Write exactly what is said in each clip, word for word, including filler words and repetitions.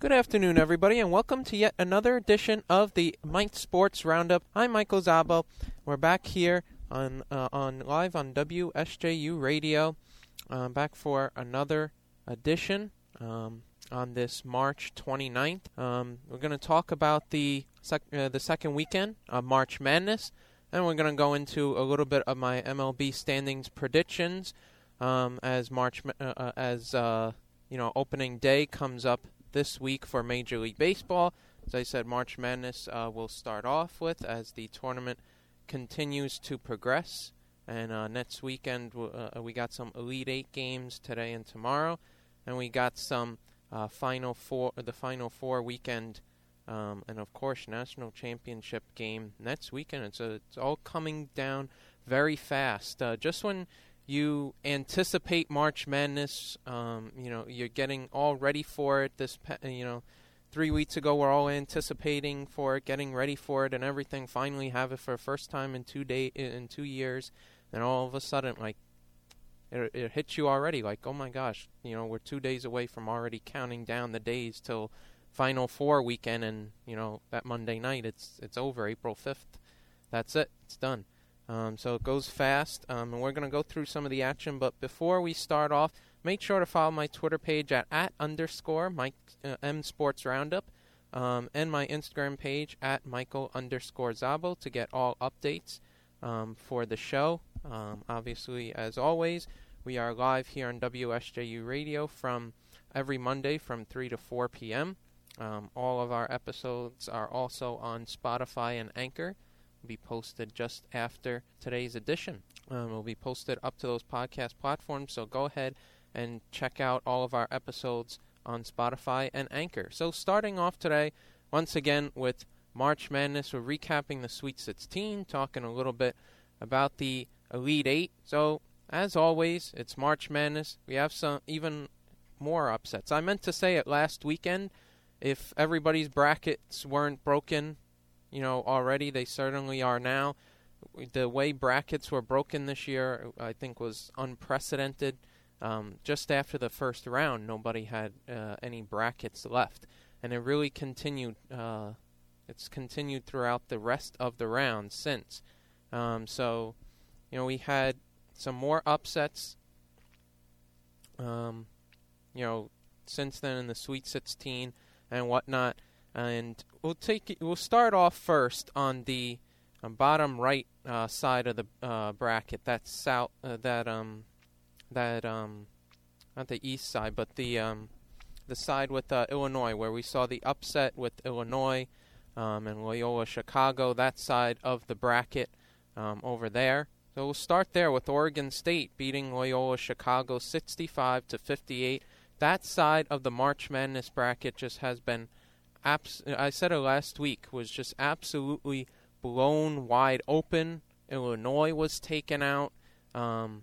Good afternoon, everybody, and welcome to yet another edition of the Mike Sports Roundup. I'm Michael Zabo. We're back here on uh, on live on W S J U Radio. Uh, back for another edition um, on this March twenty-ninth. Um, we're going to talk about the sec- uh, the second weekend of March Madness, and we're going to go into a little bit of my M L B standings predictions um, as March uh, uh, as uh, you know opening day comes up this week for Major League Baseball. As I said, March Madness uh, will start off with as the tournament continues to progress. And uh, next weekend, w- uh, we got some Elite Eight games today and tomorrow. And we got some uh, Final Four, the Final Four weekend. Um, and, of course, National Championship game next weekend. It's, a, it's all coming down very fast. Uh, just when you anticipate March Madness, um, you know, you're getting all ready for it. This, you know, three weeks ago, we're all anticipating for it, getting ready for it and everything. Finally have it for the first time in two day, in two years. And all of a sudden, like, it, it hits you already. Like, oh, my gosh, you know, we're two days away from already counting down the days till Final Four weekend. And, you know, that Monday night, it's it's over. April fifth. That's it. It's done. Um, so it goes fast, um, and we're going to go through some of the action. But before we start off, make sure to follow my Twitter page at, at underscore Mike, uh, M Sports Roundup, um, and my Instagram page at Michael underscore Zabo to get all updates um, for the show. Um, obviously, as always, we are live here on W S J U Radio from every Monday from three to four p.m. Um, all of our episodes are also on Spotify and Anchor. Be posted just after today's edition. Um, will be posted up to those podcast platforms, so go ahead and check out all of our episodes on Spotify and Anchor. So starting off today, once again, with March Madness, we're recapping the Sweet sixteen, talking a little bit about the Elite Eight. So, as always, it's March Madness. We have some even more upsets. I meant to say it last weekend. If everybody's brackets weren't broken, you know, already, they certainly are now. The way brackets were broken this year, I think, was unprecedented. Um, just after the first round, nobody had uh, any brackets left. And it really continued. Uh, it's continued throughout the rest of the round since. Um, so, you know, we had some more upsets, um, you know, since then in the Sweet sixteen and whatnot. And we'll take it, we'll start off first on the um, bottom right uh, side of the uh, bracket. That's south uh, that um that um not the east side, but the um the side with uh, Illinois, where we saw the upset with Illinois um, and Loyola-Chicago. That side of the bracket um, over there. So we'll start there with Oregon State beating Loyola-Chicago sixty-five to fifty-eight. That side of the March Madness bracket just has been. Abs- I said it last week, was just absolutely blown wide open. Illinois was taken out. Um,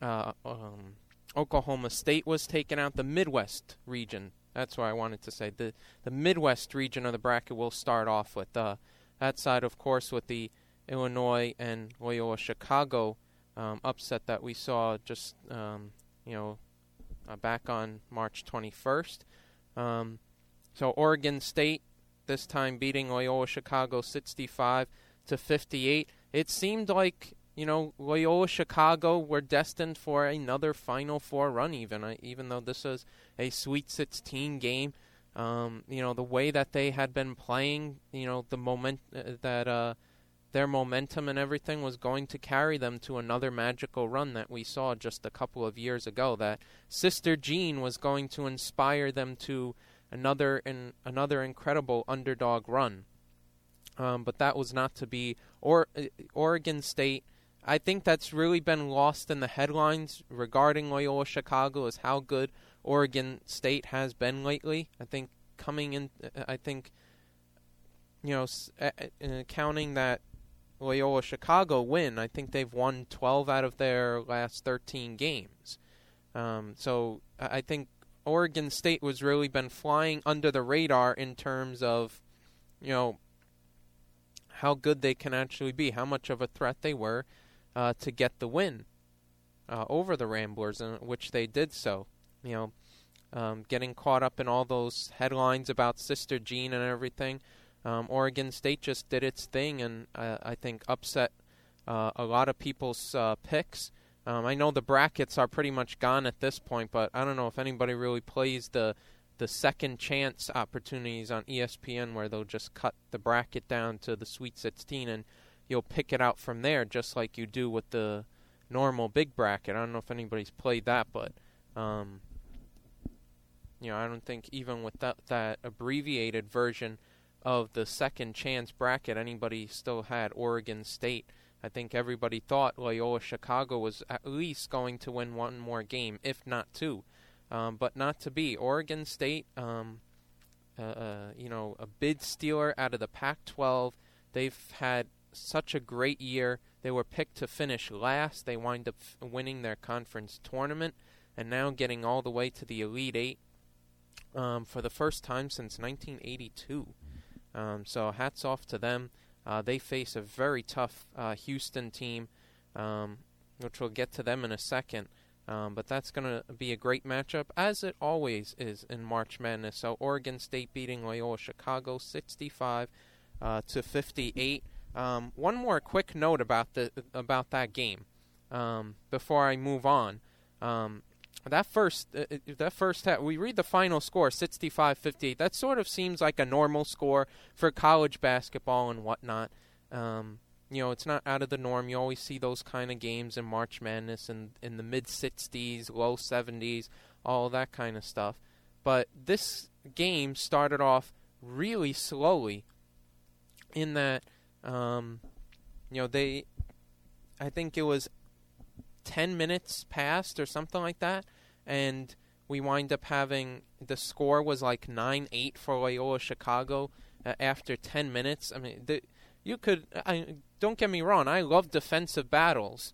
uh, um, Oklahoma State was taken out. The Midwest region, that's what I wanted to say. The the Midwest region of the bracket will start off with. Uh, that side, of course, with the Illinois and Loyola-Chicago um, upset that we saw just, um, you know, uh, back on March twenty-first. Um So Oregon State this time beating Loyola-Chicago sixty-five to fifty-eight. It seemed like, you know, Loyola-Chicago were destined for another Final Four run even, uh, even though this was a Sweet sixteen game. Um, you know, the way that they had been playing, you know, the moment uh, that uh, their momentum and everything was going to carry them to another magical run that we saw just a couple of years ago, that Sister Jean was going to inspire them to Another in, another incredible underdog run, um, but that was not to be. Or uh, Oregon State, I think that's really been lost in the headlines regarding Loyola-Chicago is how good Oregon State has been lately. I think coming in, uh, I think you know, s- uh, uh, counting that Loyola-Chicago win, I think they've won twelve out of their last thirteen games. Um, so I, I think. Oregon State was really been flying under the radar in terms of, you know, how good they can actually be, how much of a threat they were uh, to get the win uh, over the Ramblers, in which they did so. You know, um, getting caught up in all those headlines about Sister Jean and everything. Um, Oregon State just did its thing and uh, I think upset uh, a lot of people's uh, picks. Um, I know the brackets are pretty much gone at this point, but I don't know if anybody really plays the the second chance opportunities on E S P N where they'll just cut the bracket down to the Sweet sixteen and you'll pick it out from there just like you do with the normal big bracket. I don't know if anybody's played that, but um, you know, I don't think even with that, that abbreviated version of the second chance bracket, anybody still had Oregon State. I think everybody thought Loyola-Chicago was at least going to win one more game, if not two. Um, but not to be. Oregon State, um, uh, uh, you know, a bid stealer out of the Pac twelve. They've had such a great year. They were picked to finish last. They wind up f- winning their conference tournament and now getting all the way to the Elite Eight um, for the first time since nineteen eighty-two. Um, so hats off to them. Uh, they face a very tough uh, Houston team, um, which we'll get to them in a second. Um, but that's going to be a great matchup, as it always is in March Madness. So Oregon State beating Loyola-Chicago sixty-five uh, to fifty-eight. Um, one more quick note about the about that game um, before I move on. Um, that first uh, that first half, we read the final score sixty-five fifty-eight. That sort of seems like a normal score for college basketball and whatnot. Um, You know, it's not out of the norm. You always see those kind of games in March Madness and in the mid-sixties, low seventies, all that kind of stuff. But this game started off really slowly in that, um, you know, they, I think it was ten minutes past or something like that, and we wind up having, the score was like nine eight for Loyola-Chicago uh, after ten minutes. I mean, the... You could, I, don't get me wrong. I love defensive battles,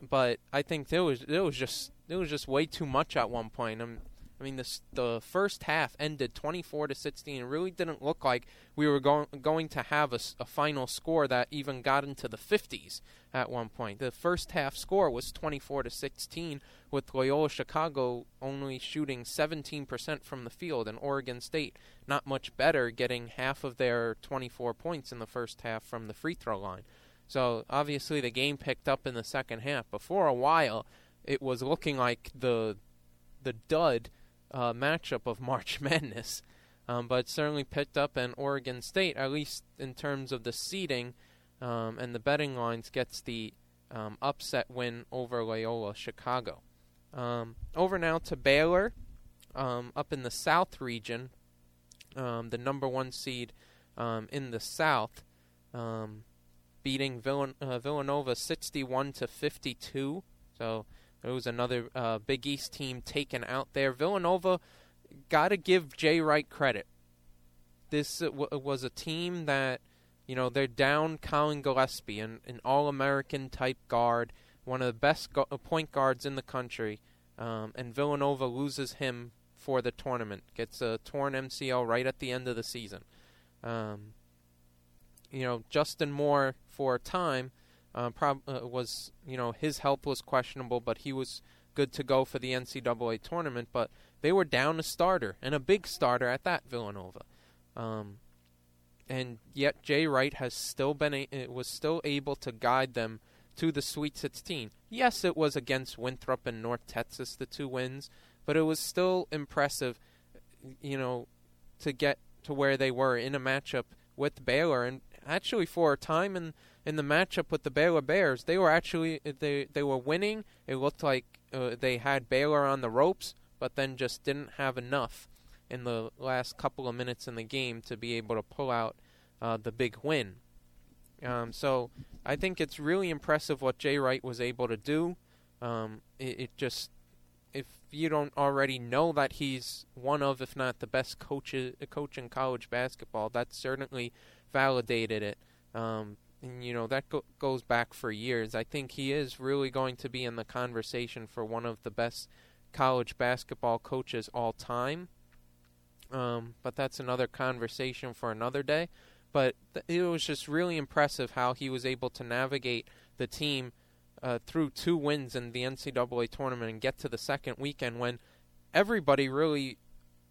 but I think there was there was just there was just way too much at one point. I'm, I mean, this, the first half ended twenty-four to sixteen. It really didn't look like we were going going to have a, a final score that even got into the fifties at one point. The first half score was twenty-four to sixteen, with Loyola-Chicago only shooting seventeen percent from the field, and Oregon State not much better, getting half of their twenty-four points in the first half from the free throw line. So obviously the game picked up in the second half. But for a while, it was looking like the the dud. Uh, matchup of March Madness, um, but certainly picked up, and Oregon State, at least in terms of the seeding um, and the betting lines, gets the um, upset win over Loyola-Chicago. Um, over now to Baylor, um, up in the South region, um, the number one seed um, in the South, um, beating Villan- uh, Villanova sixty-one to fifty-two. So it was another uh, Big East team taken out there. Villanova, got to give Jay Wright credit. This w- was a team that, you know, they're down Colin Gillespie, an, an all-American type guard, one of the best go- point guards in the country, um, and Villanova loses him for the tournament. Gets a torn M C L right at the end of the season. Um, you know, Justin Moore, for a time, Uh, prob- uh, was, you know, his help was questionable, but he was good to go for the N C double A tournament. But they were down a starter, and a big starter at that, Villanova. Um, and yet Jay Wright has still been a- was still able to guide them to the Sweet sixteen. Yes, it was against Winthrop and North Texas, the two wins, but it was still impressive, you know, to get to where they were in a matchup with Baylor. And actually, for a time in in the matchup with the Baylor Bears, they were actually they they were winning. It looked like uh, they had Baylor on the ropes, but then just didn't have enough in the last couple of minutes in the game to be able to pull out uh, the big win. Um, so I think it's really impressive what Jay Wright was able to do. Um, it, it just, if you don't already know that he's one of, if not the best coach coach in college basketball, that certainly validated it. Um, And, you know, that go- goes back for years. I think he is really going to be in the conversation for one of the best college basketball coaches all time. Um, but that's another conversation for another day. But th- it was just really impressive how he was able to navigate the team uh, through two wins in the N C double A tournament and get to the second weekend when everybody really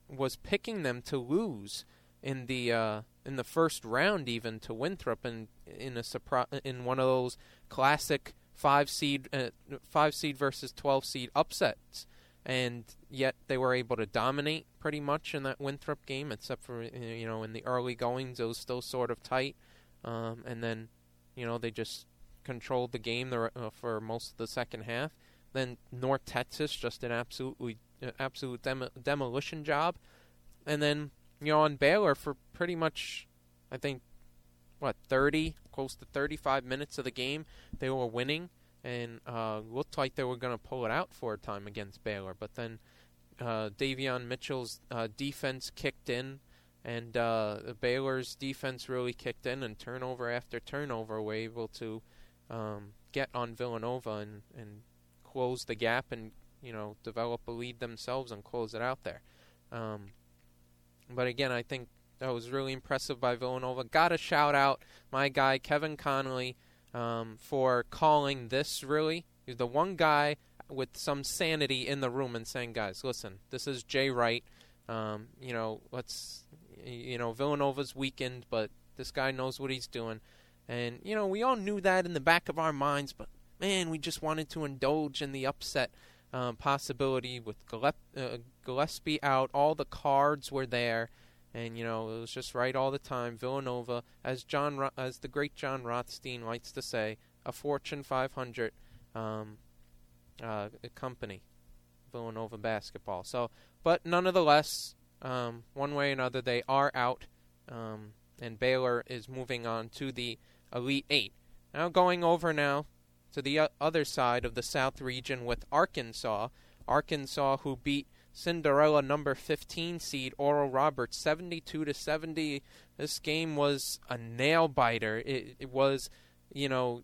was picking them to lose in the uh, in the first round, even to Winthrop, in in a surpri- in one of those classic five seed uh, five seed versus twelve seed upsets. And yet they were able to dominate pretty much in that Winthrop game, except for, you know, in the early goings, it was still sort of tight. Um, and then, you know, they just controlled the game the, uh, for most of the second half. Then North Texas, just an absolutely uh, absolute dem- demolition job. And then, you know, on Baylor for pretty much, I think, what, thirty, close to thirty-five minutes of the game, they were winning. And uh, looked like they were going to pull it out for a time against Baylor. But then uh, Davion Mitchell's uh, defense kicked in, and uh, Baylor's defense really kicked in, and turnover after turnover were able to um, get on Villanova and, and close the gap and, you know, develop a lead themselves and close it out there. Um, but, again, I think that was really impressive by Villanova. Got to shout out my guy, Kevin Connolly, Um, for calling this, really. He's the one guy with some sanity in the room and saying, guys, listen, this is Jay Wright. Um, you know, let's, you know, Villanova's weakened, but this guy knows what he's doing. And, you know, we all knew that in the back of our minds, but, man, we just wanted to indulge in the upset um, possibility with Gillespie, uh, Gillespie out. All the cards were there. And, you know, it was just right all the time. Villanova, as John, Ro- as the great John Rothstein likes to say, a Fortune five hundred um, uh, company, Villanova basketball. So, but nonetheless, um, one way or another, they are out, um, and Baylor is moving on to the Elite Eight. Now going over now to the other side of the South region with Arkansas. Arkansas, who beat Cinderella number fifteen seed Oral Roberts seventy-two to seventy. This game was a nail biter. It, it was, you know,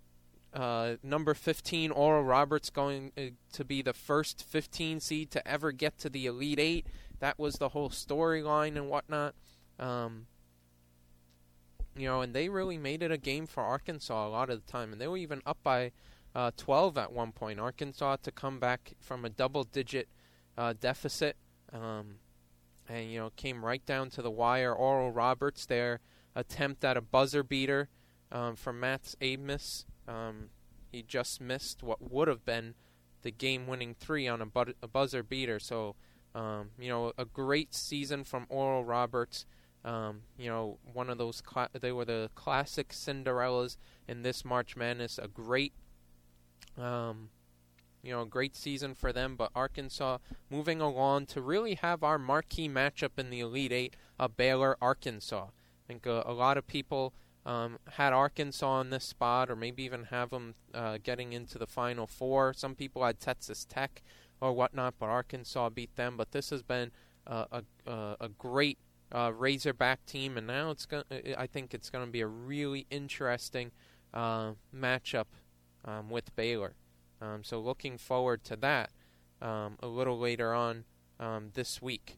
uh, number fifteen Oral Roberts going uh, to be the first fifteen seed to ever get to the Elite Eight. That was the whole storyline and whatnot. Um, you know, and they really made it a game for Arkansas a lot of the time, and they were even up by uh, twelve at one point. Arkansas to come back from a double-digit Uh, deficit, um, and, you know, came right down to the wire. Oral Roberts, their attempt at a buzzer beater um, from Max Abmas. Um, he just missed what would have been the game-winning three on a, bu- a buzzer beater. So, um, you know, a great season from Oral Roberts. Um, you know, one of those, cla- they were the classic Cinderellas in this March Madness. A great, um, You know, great season for them, but Arkansas moving along to really have our marquee matchup in the Elite Eight, uh, Baylor-Arkansas. I think uh, a lot of people um, had Arkansas in this spot, or maybe even have them uh, getting into the Final Four. Some people had Texas Tech or whatnot, but Arkansas beat them. But this has been uh, a uh, a great uh, Razorback team, and now it's gonna, I think it's going to be a really interesting uh, matchup um, with Baylor. Um, so looking forward to that um, a little later on um, this week.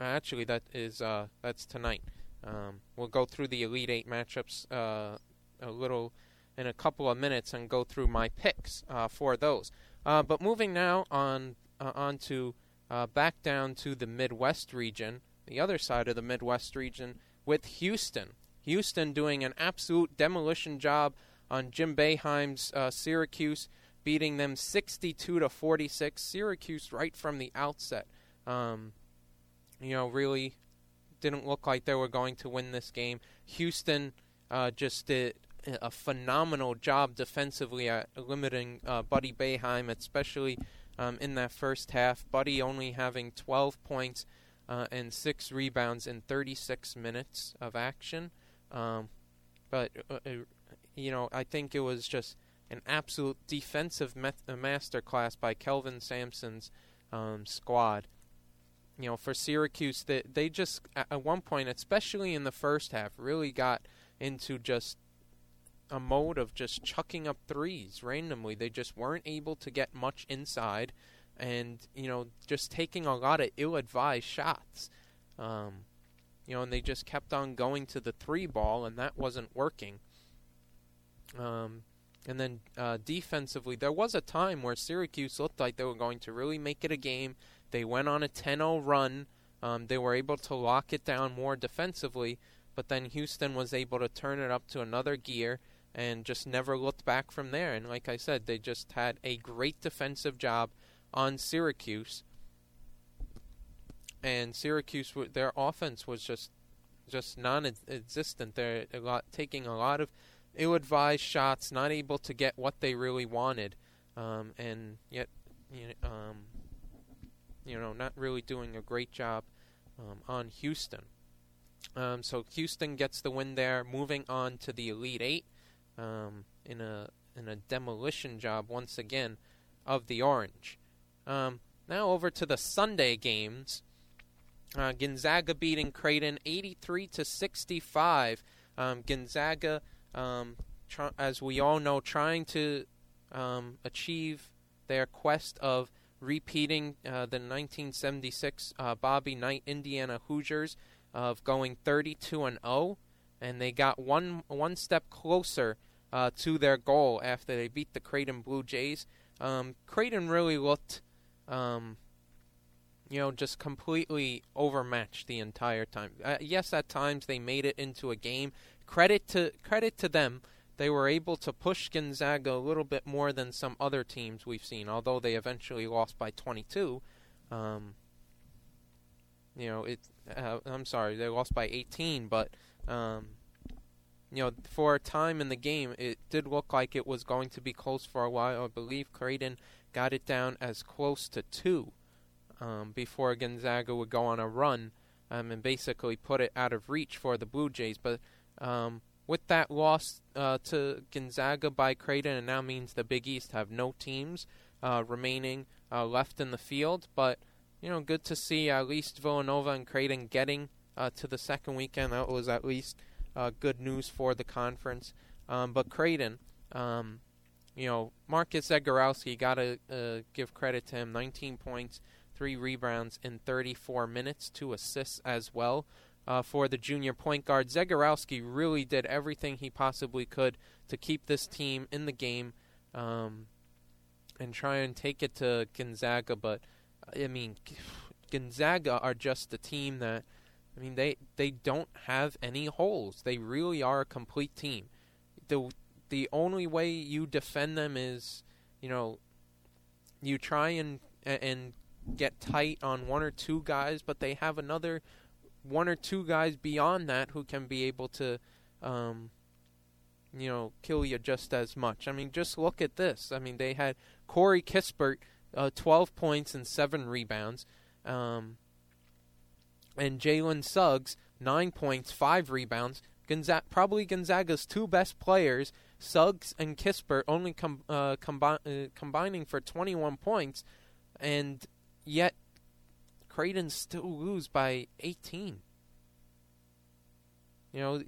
Actually, that is uh, that's tonight. Um, we'll go through the Elite Eight matchups uh, a little in a couple of minutes and go through my picks uh, for those. Uh, but moving now on uh, on to uh, back down to the Midwest region, the other side of the Midwest region with Houston. Houston doing an absolute demolition job on Jim Boeheim's uh, Syracuse, beating them sixty-two to forty-six. Syracuse right from the outset, um, you know, really didn't look like they were going to win this game. Houston uh, just did a phenomenal job defensively at limiting uh, Buddy Boeheim, especially um, in that first half. Buddy only having twelve points uh, and six rebounds in thirty-six minutes of action, um, but. Uh, You know, I think it was just an absolute defensive me- masterclass by Kelvin Sampson's um, squad. You know, for Syracuse, they, they just, at one point, especially in the first half, really got into just a mode of just chucking up threes randomly. They just weren't able to get much inside and, you know, just taking a lot of ill-advised shots. Um, you know, and they just kept on going to the three ball, and that wasn't working. Um, And then uh, defensively, there was a time where Syracuse looked like they were going to really make it a game. They went on a ten oh run. Um, they were able to lock it down more defensively, but then Houston was able to turn it up to another gear and just never looked back from there. And like I said, they just had a great defensive job on Syracuse. And Syracuse, their offense was just just non-existent. They're a lot, taking a lot of ill-advised shots, not able to get what they really wanted, um, and yet, you know, um, you know, not really doing a great job um, on Houston. Um, so Houston gets the win there, moving on to the Elite Eight um, in a in a demolition job once again of the Orange. Um, now over to the Sunday games. Uh, Gonzaga beating Creighton eighty-three to sixty-five. Um, Gonzaga, um, tr- as we all know, trying to um, achieve their quest of repeating uh, the nineteen seventy-six uh, Bobby Knight Indiana Hoosiers of going thirty-two and oh, and they got one one step closer uh, to their goal after they beat the Creighton Blue Jays. Um, Creighton really looked, um, you know, just completely overmatched the entire time. Uh, yes, at times they made it into a game. Credit to credit to them. They were able to push Gonzaga a little bit more than some other teams we've seen, although they eventually lost by twenty-two. Um, you know, it. Uh, I'm sorry, they lost by eighteen, but um, you know, for a time in the game, it did look like it was going to be close for a while. I believe Creighton got it down as close to two um, before Gonzaga would go on a run um, and basically put it out of reach for the Blue Jays, but. Um, With that loss uh, to Gonzaga by Creighton, it now means the Big East have no teams uh, remaining uh, left in the field. But, you know, good to see at least Villanova and Creighton getting uh, to the second weekend. That was at least uh, good news for the conference. Um, but Creighton, um, you know, Marcus Zagorowski, got to uh, give credit to him, nineteen points, three rebounds in thirty-four minutes, two assists as well. Uh, for the junior point guard, Zagorowski really did everything he possibly could to keep this team in the game um, and try and take it to Gonzaga. But, I mean, Gonzaga are just a team that, I mean, they, they don't have any holes. They really are a complete team. The, the only way you defend them is, you know, you try and and get tight on one or two guys, but they have another one or two guys beyond that who can be able to, um, you know, kill you just as much. I mean, just look at this. I mean, they had Corey Kispert, uh, twelve points and seven rebounds, um, and Jalen Suggs, nine points, five rebounds. Gonzaga, probably Gonzaga's two best players, Suggs and Kispert, only com- uh, combi- uh, combining for twenty-one points, and yet Creighton still lose by eighteen. You know,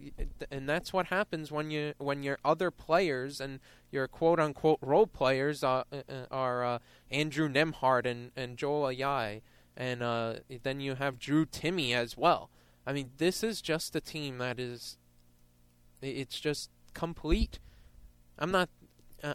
and that's what happens when you when your other players and your quote unquote role players are are uh, Andrew Nembhard and and Joel Ayayi, and uh, then you have Drew Timme as well. I mean, this is just a team that is, it's just complete. I'm not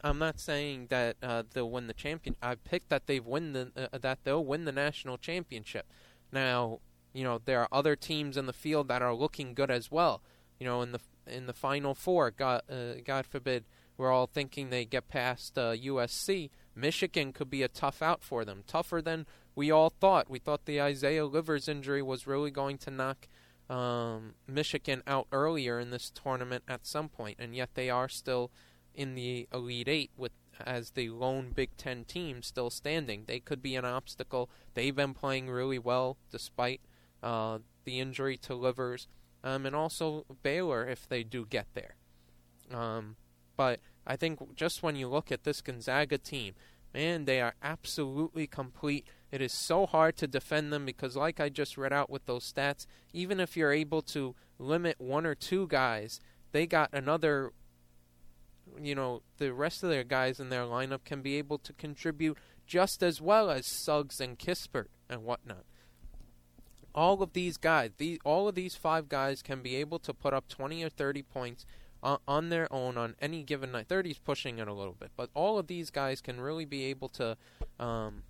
I'm not saying that uh, they'll win the champion. I picked that they've win the uh, that they'll win the national championship. Now, you know, there are other teams in the field that are looking good as well. You know, in the in the Final Four, God, uh, God forbid, we're all thinking they get past uh, U S C. Michigan could be a tough out for them, tougher than we all thought. We thought the Isaiah Livers injury was really going to knock um, Michigan out earlier in this tournament at some point, and yet they are still in the Elite Eight with as the lone Big Ten team still standing. They could be an obstacle. They've been playing really well despite uh, the injury to Livers. Um, and also Baylor if they do get there. Um, but I think just when you look at this Gonzaga team, man, they are absolutely complete. It is so hard to defend them because like I just read out with those stats, even if you're able to limit one or two guys, they got another. You know, the rest of their guys in their lineup can be able to contribute just as well as Suggs and Kispert and whatnot. All of these guys, these, all of these five guys can be able to put up twenty or thirty points uh, on their own on any given night. thirty's pushing it a little bit, but all of these guys can really be able to, um,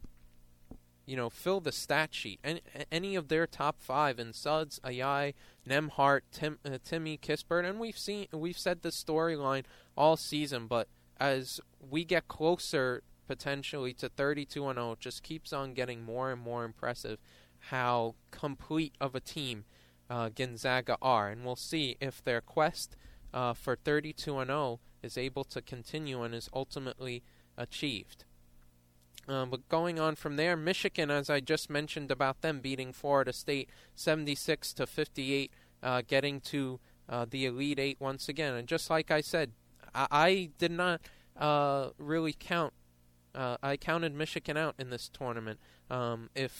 you know, fill the stat sheet. Any, any of their top five in Suggs, Ayayi, Nembhard, Tim, uh, Timme, Kispert, and we've seen we've said this storyline all season. But as we get closer potentially to thirty-two and oh, it just keeps on getting more and more impressive how complete of a team Uh, Gonzaga are, and we'll see if their quest uh, for thirty-two and oh is able to continue and is ultimately achieved. Um, but going on from there, Michigan, as I just mentioned about them beating Florida State seventy-six to fifty-eight, uh, getting to uh, the Elite Eight once again. And just like I said, I, I did not uh, really count. Uh, I counted Michigan out in this tournament. Um, if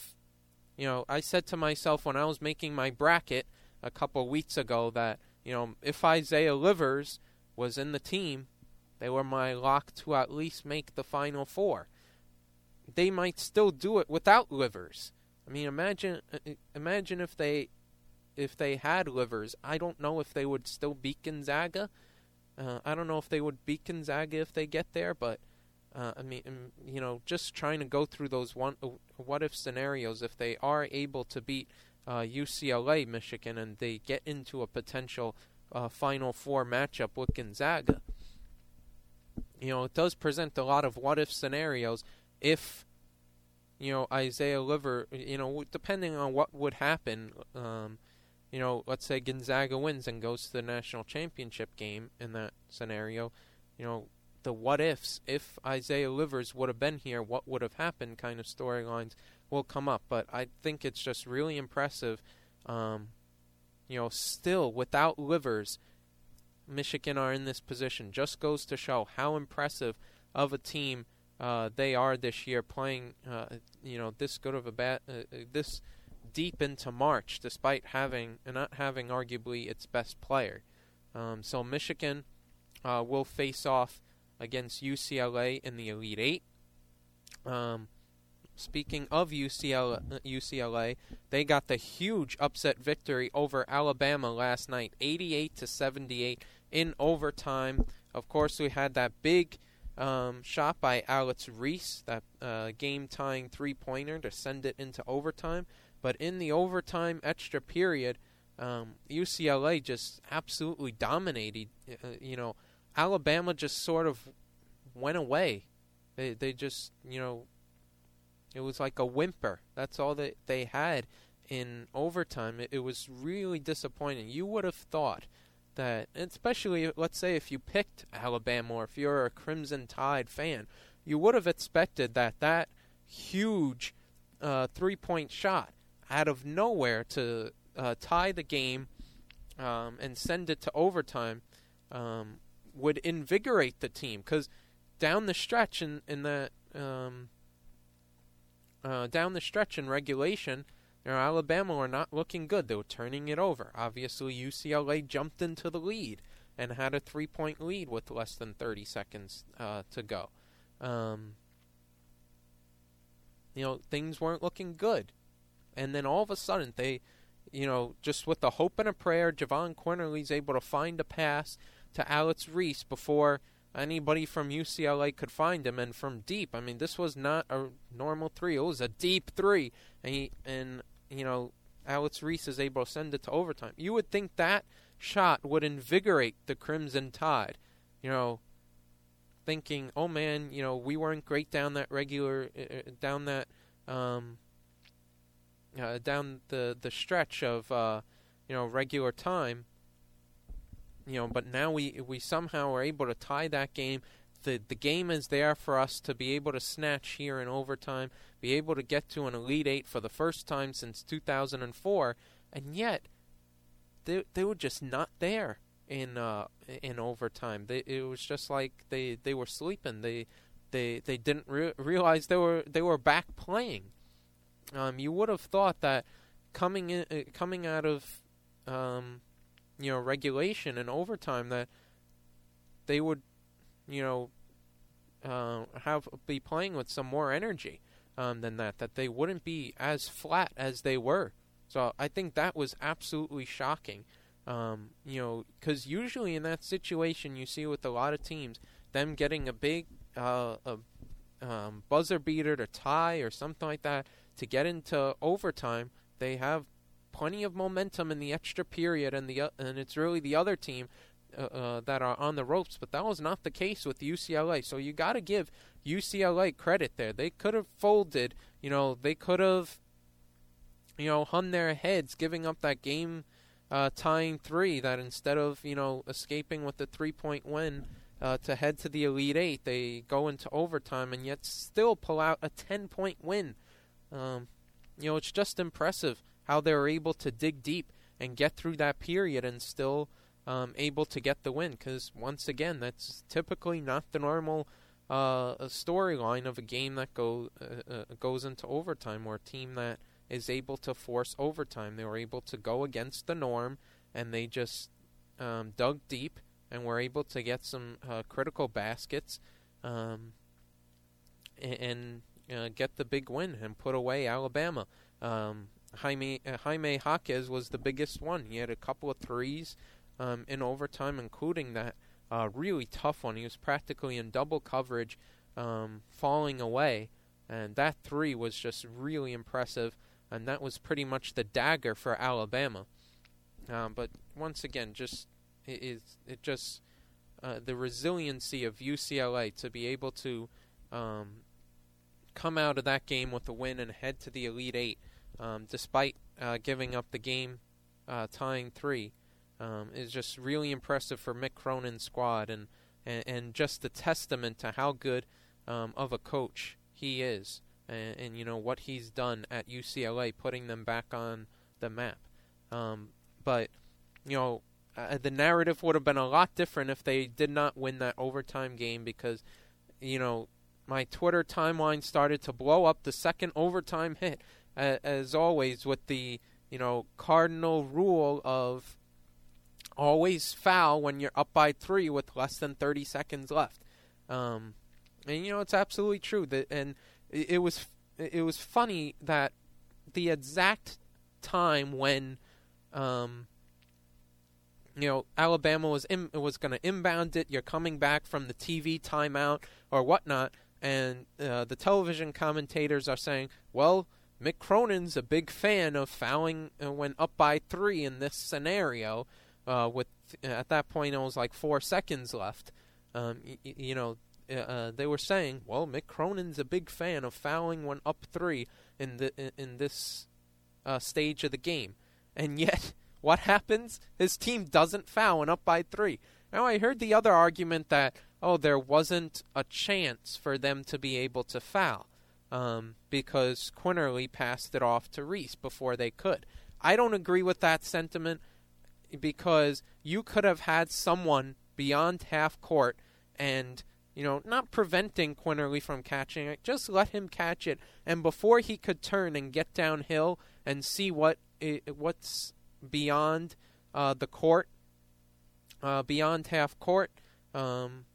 You know, I said to myself when I was making my bracket a couple of weeks ago that, you know, if Isaiah Livers was in the team, they were my lock to at least make the Final Four. They might still do it without Livers. I mean, imagine imagine if they if they had Livers. I don't know if they would still beat Gonzaga. Uh, I don't know if they would beat Gonzaga if they get there, but Uh, I mean, you know, just trying to go through those one, uh, what-if scenarios. If they are able to beat uh, U C L A, Michigan, and they get into a potential uh, Final Four matchup with Gonzaga, you know, it does present a lot of what-if scenarios if, you know, Isaiah Livers, you know, depending on what would happen, um, you know, let's say Gonzaga wins and goes to the national championship game in that scenario, you know, the what-ifs, if Isaiah Livers would have been here, what would have happened kind of storylines will come up. But I think it's just really impressive, um, you know, still without Livers, Michigan are in this position. Just goes to show how impressive of a team uh, they are this year, playing, uh, you know, this good of a bat, uh, this deep into March, despite having, and not having arguably its best player. Um, so Michigan uh, will face off against U C L A in the Elite Eight. Um, speaking of U C L A, U C L A, they got the huge upset victory over Alabama last night, eighty-eight to seventy-eight in overtime. Of course, we had that big um, shot by Alex Reese, that uh, game-tying three-pointer to send it into overtime. But in the overtime extra period, um, U C L A just absolutely dominated, uh, you know, Alabama just sort of went away. They they just, you know, it was like a whimper. That's all that they had in overtime. It, it was really disappointing. You would have thought that, especially, let's say, if you picked Alabama or if you're a Crimson Tide fan, you would have expected that that huge uh, three-point shot out of nowhere to uh, tie the game um, and send it to overtime um would invigorate the team, because down the stretch in in that um, uh, down the stretch in regulation, you know, Alabama were not looking good. They were turning it over. Obviously, U C L A jumped into the lead and had a three point lead with less than thirty seconds uh, to go. Um, you know, things weren't looking good, and then all of a sudden they, you know, just with the hope and a prayer, Jahvon Quinerly's able to find a pass to Alex Reese before anybody from U C L A could find him, and from deep. I mean, this was not a normal three. It was a deep three, and, he, and you know, Alex Reese is able to send it to overtime. You would think that shot would invigorate the Crimson Tide, you know, thinking, oh man, you know, we weren't great down that regular, uh, down that, um, uh, down the, the stretch of, uh, you know, regular time. You know, but now we we somehow are able to tie that game. The the game is there for us to be able to snatch here in overtime, be able to get to an Elite Eight for the first time since two thousand four, and yet they they were just not there in uh, in overtime. They, it was just like they, they were sleeping. They they they didn't re- realize they were they were back playing. Um, you would have thought that coming in uh, coming out of um. you know, regulation and overtime that they would, you know, uh, have be playing with some more energy um, than that, that they wouldn't be as flat as they were. So I think that was absolutely shocking Um, you know, because usually in that situation, you see with a lot of teams, them getting a big uh, a, um, buzzer beater to tie or something like that to get into overtime. They have plenty of momentum in the extra period, and the uh, and it's really the other team uh, uh, that are on the ropes. But that was not the case with U C L A. So you got to give U C L A credit there. They could have folded. You know, they could have, you know, hung their heads, giving up that game. Uh, tying three, that instead of, you know, escaping with the three-point win uh, to head to the Elite Eight, they go into overtime and yet still pull out a ten-point win. Um, you know, it's just impressive how they were able to dig deep and get through that period and still um, able to get the win, because, once again, that's typically not the normal uh, storyline of a game that go, uh, uh, goes into overtime, or a team that is able to force overtime. They were able to go against the norm, and they just um, dug deep and were able to get some uh, critical baskets um, and, and uh, get the big win and put away Alabama. Um, Jaime, uh, Jaime Jaquez was the biggest one. He had a couple of threes um, in overtime, including that uh, really tough one. He was practically in double coverage, um, falling away, and that three was just really impressive. And that was pretty much the dagger for Alabama. Um, but once again, just it, it, it just uh, the resiliency of U C L A to be able to um, come out of that game with a win and head to the Elite Eight, um, despite uh, giving up the game uh, tying three, um, is just really impressive for Mick Cronin's squad, and, and, and just a testament to how good um, of a coach he is. And, and, you know, what he's done at U C L A, putting them back on the map. Um, but, you know, uh, the narrative would have been a lot different if they did not win that overtime game, because, you know, my Twitter timeline started to blow up the second overtime hit, uh, as always, with the, you know, cardinal rule of always foul when you're up by three with less than thirty seconds left. Um, and, you know, it's absolutely true. That, and It was it was funny that the exact time when, um, you know, Alabama was in, was going to inbound it. You're coming back from the T V timeout or whatnot, and uh, the television commentators are saying, "Well, Mick Cronin's a big fan of fouling when up by three in this scenario." Uh, with at that point, it was like four seconds left. Um, y- y- you know. Uh, they were saying, well, Mick Cronin's a big fan of fouling when up three in the in, in this uh, stage of the game. And yet, what happens? His team doesn't foul when up by three. Now, I heard the other argument that, oh, there wasn't a chance for them to be able to foul um, because Quinerly passed it off to Reese before they could. I don't agree with that sentiment, because you could have had someone beyond half court and, you know, not preventing Quinerly from catching it, just let him catch it. And before he could turn and get downhill and see what it, what's beyond uh, the court, uh, beyond half court, um,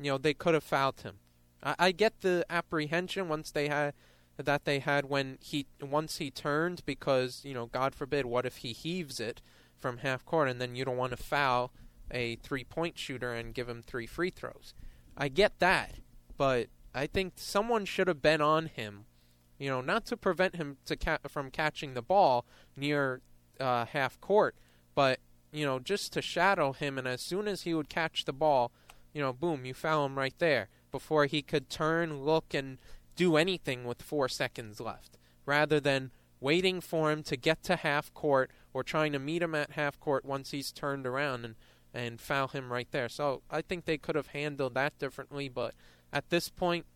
you know, they could have fouled him. I, I get the apprehension once they had that they had when he once he turned, because, you know, God forbid, what if he heaves it from half court, and then you don't want to foul a three-point shooter and give him three free throws. I get that, but I think someone should have been on him, you know, not to prevent him to ca- from catching the ball near uh, half court, but, you know, just to shadow him, and as soon as he would catch the ball, you know, boom, you foul him right there before he could turn, look, and do anything with four seconds left, rather than waiting for him to get to half court or trying to meet him at half court once he's turned around and and foul him right there. So I think they could have handled that differently, but at this point,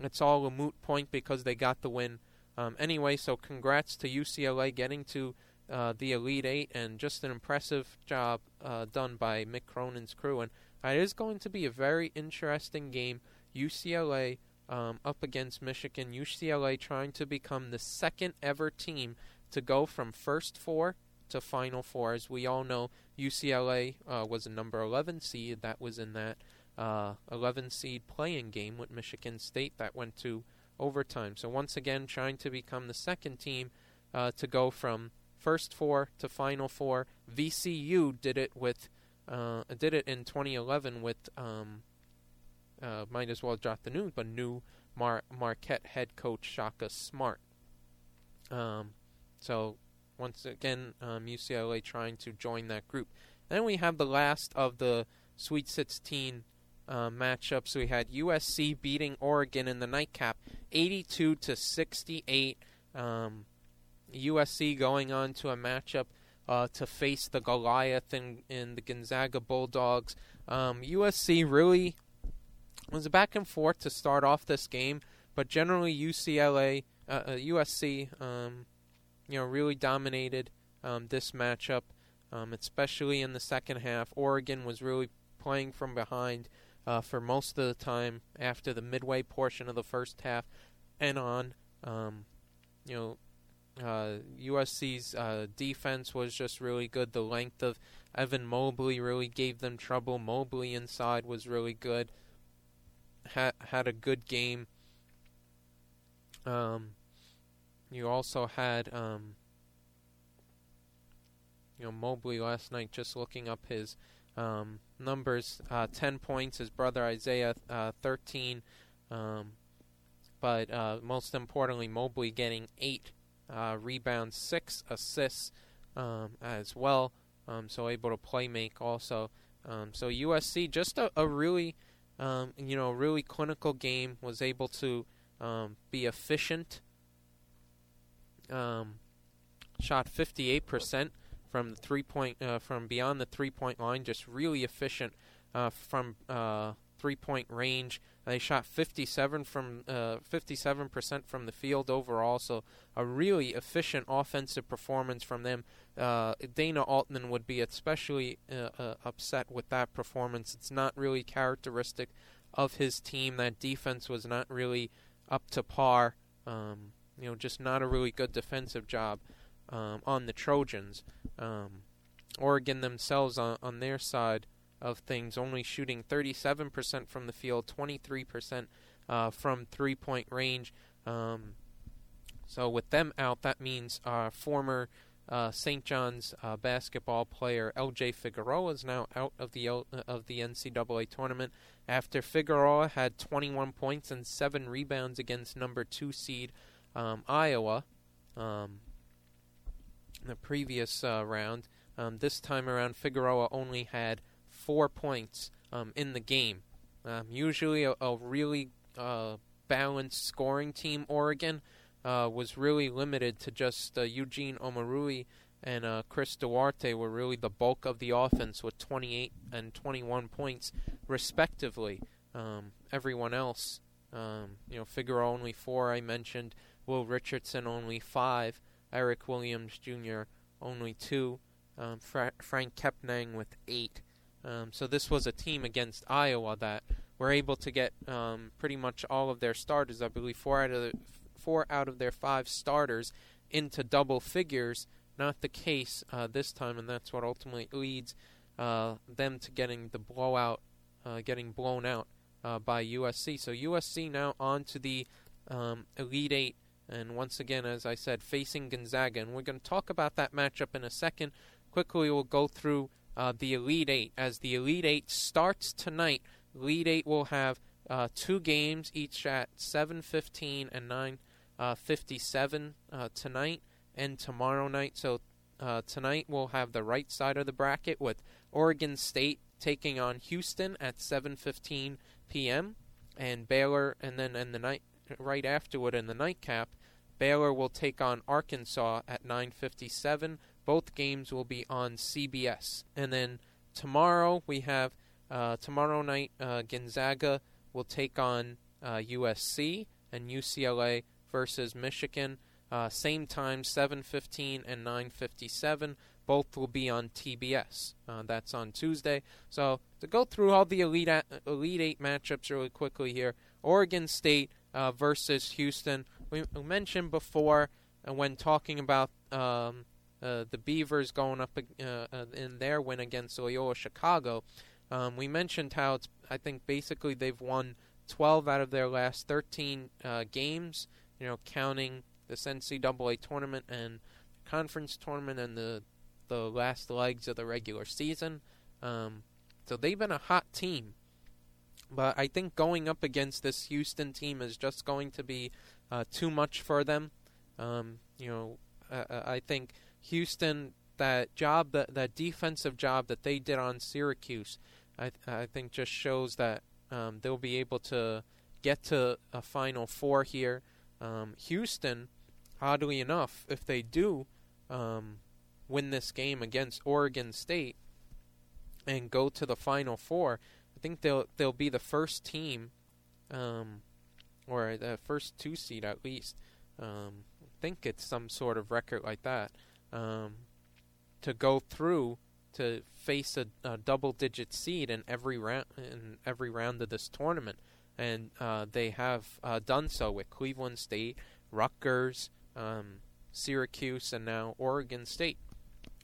it's all a moot point because they got the win um, anyway. So congrats to U C L A getting to uh, the Elite Eight, and just an impressive job uh, done by Mick Cronin's crew. And it is going to be a very interesting game, U C L A um, up against Michigan, U C L A trying to become the second ever team to go from first four to Final Four. As we all know, U C L A uh, was a number eleven seed. That was in that uh, eleven seed play-in game with Michigan State that went to overtime. So once again, trying to become the second team uh, to go from first four to Final Four. V C U did it with uh, did it in twenty eleven with um, uh, might as well drop the news, but new Mar- Marquette head coach Shaka Smart. Um, so once again, um, U C L A trying to join that group. Then we have the last of the Sweet sixteen uh, matchups. We had U S C beating Oregon in the nightcap, eighty-two to sixty-eight. Um, U S C going on to a matchup uh, to face the Goliath in, in the Gonzaga Bulldogs. Um, U S C really was back and forth to start off this game, but generally U C L A, uh, U S C, um, you know, really dominated um, this matchup. Um, especially in the second half. Oregon was really playing from behind uh, for most of the time after the midway portion of the first half and on. Um, you know, uh, U S C's uh, defense was just really good. The length of Evan Mobley really gave them trouble. Mobley inside was really good. Ha- had a good game. Um, you also had... Um, You know, Mobley last night, just looking up his um, numbers, uh, ten points, his brother Isaiah, uh, thirteen. Um, but uh, most importantly, Mobley getting eight uh, rebounds, six assists um, as well. Um, so able to play make also. Um, so U S C, just a, a really, um, you know, really clinical game, was able to um, be efficient. Um, shot fifty-eight percent. From the three point, uh, from beyond the three point line, just really efficient uh, from uh, three point range. They shot fifty-seven from fifty-seven percent from the field overall, so a really efficient offensive performance from them. Uh, Dana Altman would be especially uh, uh, upset with that performance. It's not really characteristic of his team. That defense was not really up to par. Um, you know, just not a really good defensive job. Um, on the Trojans. Um, Oregon themselves on, on their side of things, only shooting thirty-seven percent from the field, twenty-three percent uh, from three-point range. Um, so with them out, that means our former uh, Saint John's uh, basketball player L J Figueroa is now out of the L- of the N C double A tournament. After Figueroa had twenty-one points and seven rebounds against number two seed um, Iowa. Um, the previous uh, round. Um, this time around, Figueroa only had four points um, in the game. Um, usually a, a really uh, balanced scoring team, Oregon, uh, was really limited to just uh, Eugene Omarui and uh, Chris Duarte were really the bulk of the offense with twenty-eight and twenty-one points, respectively. Um, everyone else, um, you know, Figueroa only four, I mentioned. Will Richardson only five. Eric Williams Junior only two, um, Fra- Frank Kepnang with eight. Um, so this was a team against Iowa that were able to get um, pretty much all of their starters, I believe four out of the, four out of their five starters, into double figures. Not the case uh, this time, and that's what ultimately leads uh, them to getting the blowout, uh, getting blown out uh, by U S C. So U S C now on to the um, Elite Eight. And once again, as I said, facing Gonzaga. And we're going to talk about that matchup in a second. Quickly, we'll go through uh, the Elite Eight. As the Elite Eight starts tonight, Elite Eight will have uh, two games, each at seven fifteen and nine fifty-seven uh, tonight and tomorrow night. So uh, tonight we'll have the right side of the bracket with Oregon State taking on Houston at seven fifteen p.m. and Baylor, and then in the night right afterward in the nightcap, Baylor will take on Arkansas at nine fifty-seven. Both games will be on C B S. And then tomorrow we have, uh, tomorrow night, uh, Gonzaga will take on uh, U S C, and U C L A versus Michigan. Uh, same time, seven fifteen and nine fifty-seven. Both will be on T B S. Uh, that's on Tuesday. So to go through all the Elite, a- Elite Eight matchups really quickly here, Oregon State Uh, versus Houston. We mentioned before uh, when talking about um, uh, the Beavers going up uh, in their win against Loyola-Chicago, um, we mentioned how it's, I think basically they've won twelve out of their last thirteen uh, games, you know, counting this N C double A tournament and conference tournament and the the last legs of the regular season. Um, so they've been a hot team. But I think going up against this Houston team is just going to be uh, too much for them. Um, you know, I, I think Houston, that job, that, that defensive job that they did on Syracuse, I, I think just shows that um, they'll be able to get to a Final Four here. Um, Houston, oddly enough, if they do um, win this game against Oregon State and go to the Final Four, I think they'll they'll be the first team, um, or the first two seed at least. Um, I think it's some sort of record like that, um, to go through to face a, a double-digit seed in every round in every round of this tournament. And uh, they have uh, done so with Cleveland State, Rutgers, um, Syracuse, and now Oregon State.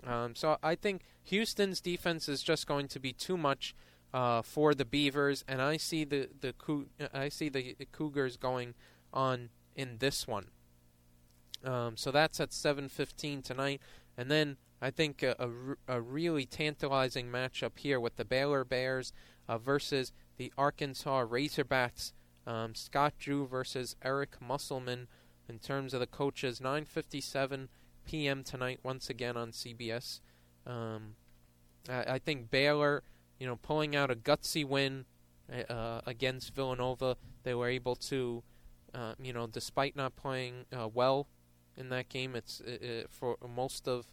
Um, so I think Houston's defense is just going to be too much uh, for the Beavers, and I see the the Coo- I see the Cougars going on in this one. Um, so that's at seven fifteen tonight, and then I think a, a, a really tantalizing matchup here with the Baylor Bears uh, versus the Arkansas Razorbacks, um, Scott Drew versus Eric Musselman in terms of the coaches, nine fifty-seven p.m. tonight, once again on C B S. Um, I, I think Baylor, you know, pulling out a gutsy win uh, against Villanova. They were able to, uh, you know, despite not playing uh, well in that game, it's uh, for most of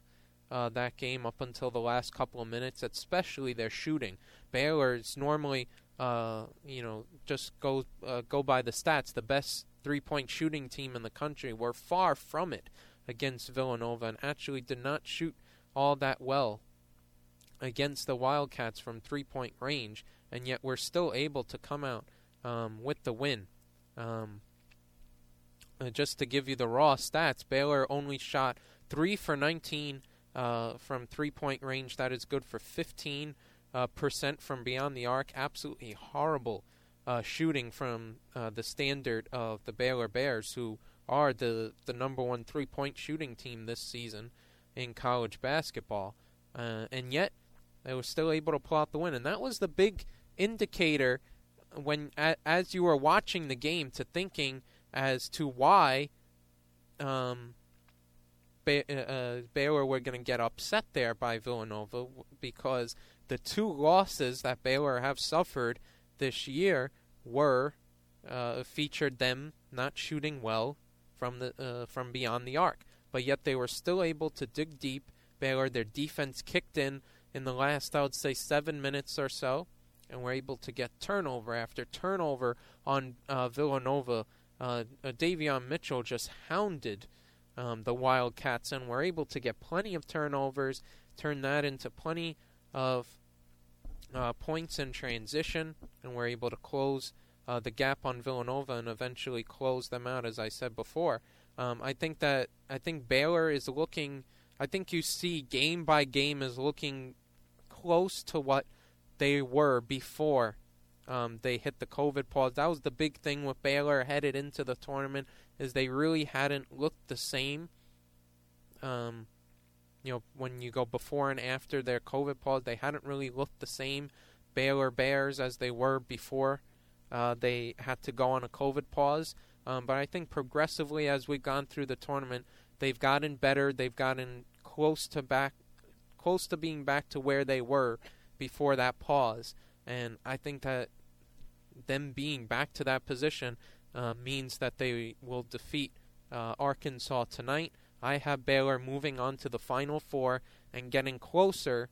uh, that game up until the last couple of minutes, especially their shooting. Baylor's normally... Uh, you know, just go uh, go by the stats. The best three-point shooting team in the country were far from it against Villanova, and actually did not shoot all that well against the Wildcats from three-point range. And yet, we're still able to come out um, with the win. Um, uh, just to give you the raw stats, Baylor only shot three for nineteen uh, from three-point range. That is good for fifteen. Uh, percent from beyond the arc. Absolutely horrible uh, shooting from uh, the standard of the Baylor Bears, who are the, the number one three-point shooting team this season in college basketball. Uh, and yet, they were still able to pull out the win. And that was the big indicator when, a, as you were watching the game, to thinking as to why um, Bay- uh, Baylor were going to get upset there by Villanova, because the two losses that Baylor have suffered this year were uh, featured them not shooting well from the uh, from beyond the arc, but yet they were still able to dig deep. Baylor, their defense kicked in in the last, I would say, seven minutes or so, and were able to get turnover after turnover on uh, Villanova. Uh, Davion Mitchell just hounded um, the Wildcats, and were able to get plenty of turnovers, turn that into plenty of Uh, points in transition, and were able to close uh, the gap on Villanova and eventually close them out, as I said before. Um, I think that I think Baylor is looking. I think you see game by game is looking close to what they were before um, they hit the COVID pause. That was the big thing with Baylor headed into the tournament, is they really hadn't looked the same. Um, You know, when you go before and after their COVID pause, they hadn't really looked the same Baylor Bears as they were before uh, they had to go on a COVID pause. Um, but I think progressively, as we've gone through the tournament, they've gotten better. They've gotten close to back, close to being back to where they were before that pause. And I think that them being back to that position uh, means that they will defeat uh, Arkansas tonight. I have Baylor moving on to the Final Four and getting closer,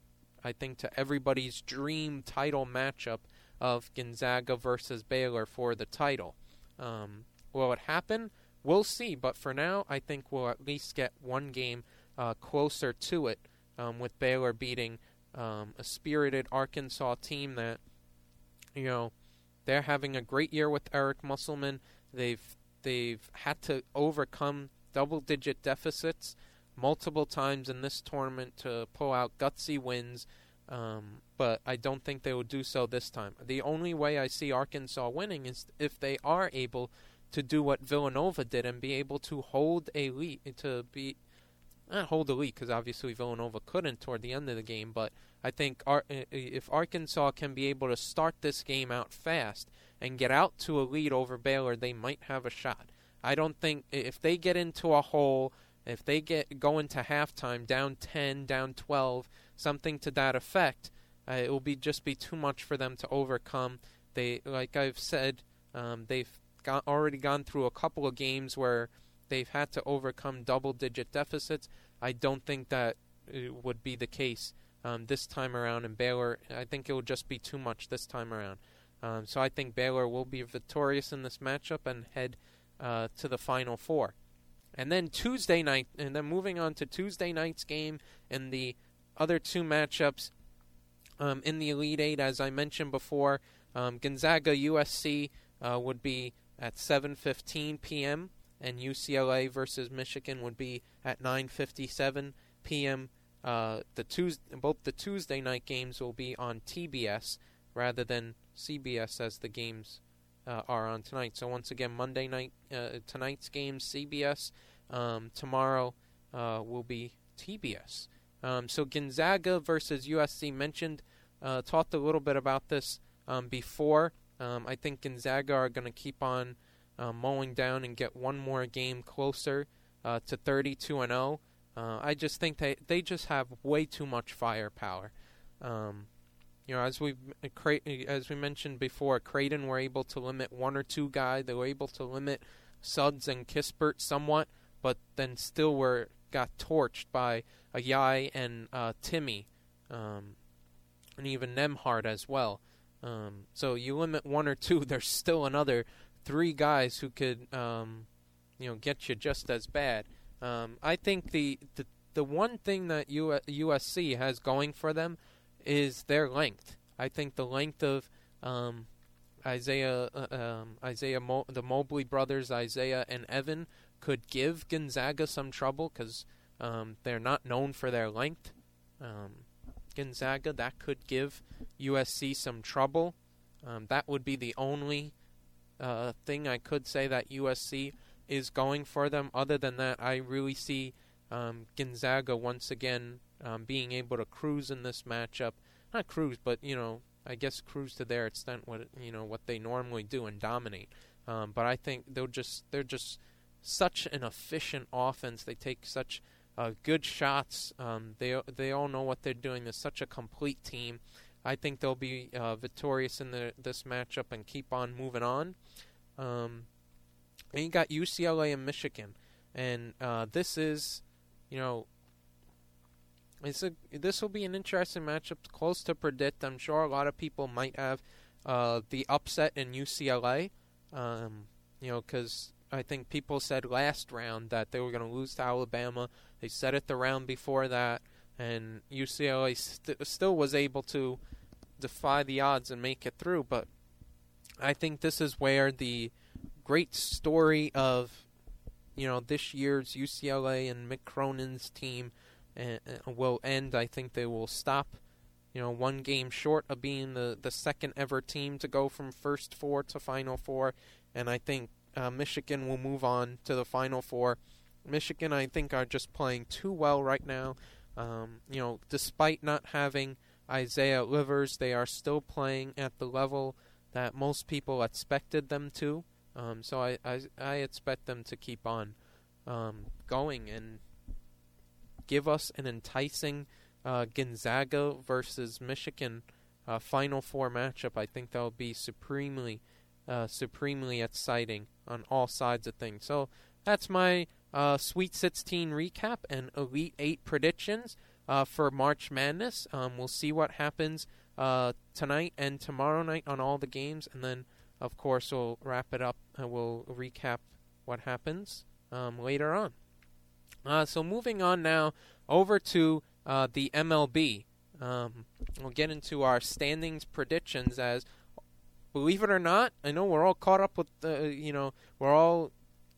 I think, to everybody's dream title matchup of Gonzaga versus Baylor for the title. Um, will it happen? We'll see, but for now, I think we'll at least get one game uh, closer to it, um, with Baylor beating um, a spirited Arkansas team that, you know, they're having a great year with Eric Musselman. They've they've had to overcome double-digit deficits multiple times in this tournament to pull out gutsy wins, um, but I don't think they will do so this time. The only way I see Arkansas winning is if they are able to do what Villanova did and be able to hold a lead, to be not hold the lead, because obviously Villanova couldn't toward the end of the game, but I think Ar- if Arkansas can be able to start this game out fast and get out to a lead over Baylor, they might have a shot. I don't think if they get into a hole, if they get go into halftime down ten, down twelve, something to that effect, uh, it will be just be too much for them to overcome. They, like I've said, um, they've got, already gone through a couple of games where they've had to overcome double-digit deficits. I don't think that uh, would be the case um, this time around in Baylor. I think it will just be too much this time around. Um, so I think Baylor will be victorious in this matchup and head uh, to the Final Four. And then Tuesday night, and then moving on to Tuesday night's game and the other two matchups um, in the Elite Eight, as I mentioned before, um, Gonzaga U S C uh, would be at seven fifteen p.m., and U C L A versus Michigan would be at nine fifty-seven p.m. Uh, the Tuesday, both the Tuesday night games will be on T B S rather than C B S, as the games uh, are on tonight. So once again, Monday night, uh, tonight's game, C B S. Um, tomorrow uh, will be T B S. Um, so Gonzaga versus U S C mentioned, uh, talked a little bit about this um, before. Um, I think Gonzaga are going to keep on Uh, mowing down and get one more game closer uh, to thirty-two and oh. Uh, I just think they they just have way too much firepower. Um, you know, as we uh, Cray- as we mentioned before, Creighton were able to limit one or two guys. They were able to limit Suggs and Kispert somewhat, but then still were got torched by Ayayi and uh, Timme, um, and even Nembhard as well. Um, so you limit one or two, there's still another three guys who could, um, you know, get you just as bad. Um, I think the, the the one thing that U S C has going for them is their length. I think the length of um, Isaiah, uh, um, Isaiah Mo- the Mobley brothers, Isaiah and Evan, could give Gonzaga some trouble because um, they're not known for their length. Um, Gonzaga, that could give U S C some trouble. Um, that would be the only Uh, thing I could say that U S C is going for them. Other than that, I really see um, Gonzaga once again um, being able to cruise in this matchup. Not cruise, but, you know, I guess cruise to their extent, what you know what they normally do and dominate. Um, but I think they'll just they're just such an efficient offense. They take such uh, good shots. Um, they they all know what they're doing. They're such a complete team. I think they'll be uh, victorious in the, this matchup and keep on moving on. Um, and you got U C L A and Michigan, and uh, this is, you know, it's a this will be an interesting matchup, close to predict. I'm sure a lot of people might have uh, the upset in U C L A, um, you know, because I think people said last round that they were going to lose to Alabama. They said it the round before that. And U C L A st- still was able to defy the odds and make it through. But I think this is where the great story of, you know, this year's U C L A and Mick Cronin's team uh, will end. I think they will stop, you know, one game short of being the, the second ever team to go from first four to Final Four. And I think uh, Michigan will move on to the Final Four. Michigan, I think, are just playing too well right now. Um, you know, despite not having Isaiah Livers, they are still playing at the level that most people expected them to. Um, so I, I, I expect them to keep on um, going and give us an enticing uh, Gonzaga versus Michigan uh, Final Four matchup. I think that'll be supremely, uh, supremely exciting on all sides of things. So that's my Uh, Sweet sixteen recap and Elite eight predictions uh, for March Madness. Um, we'll see what happens uh, tonight and tomorrow night on all the games. And then, of course, we'll wrap it up and we'll recap what happens um, later on. Uh, so moving on now over to uh, the M L B. Um, we'll get into our standings predictions as, believe it or not, I know we're all caught up with, uh, you know, we're all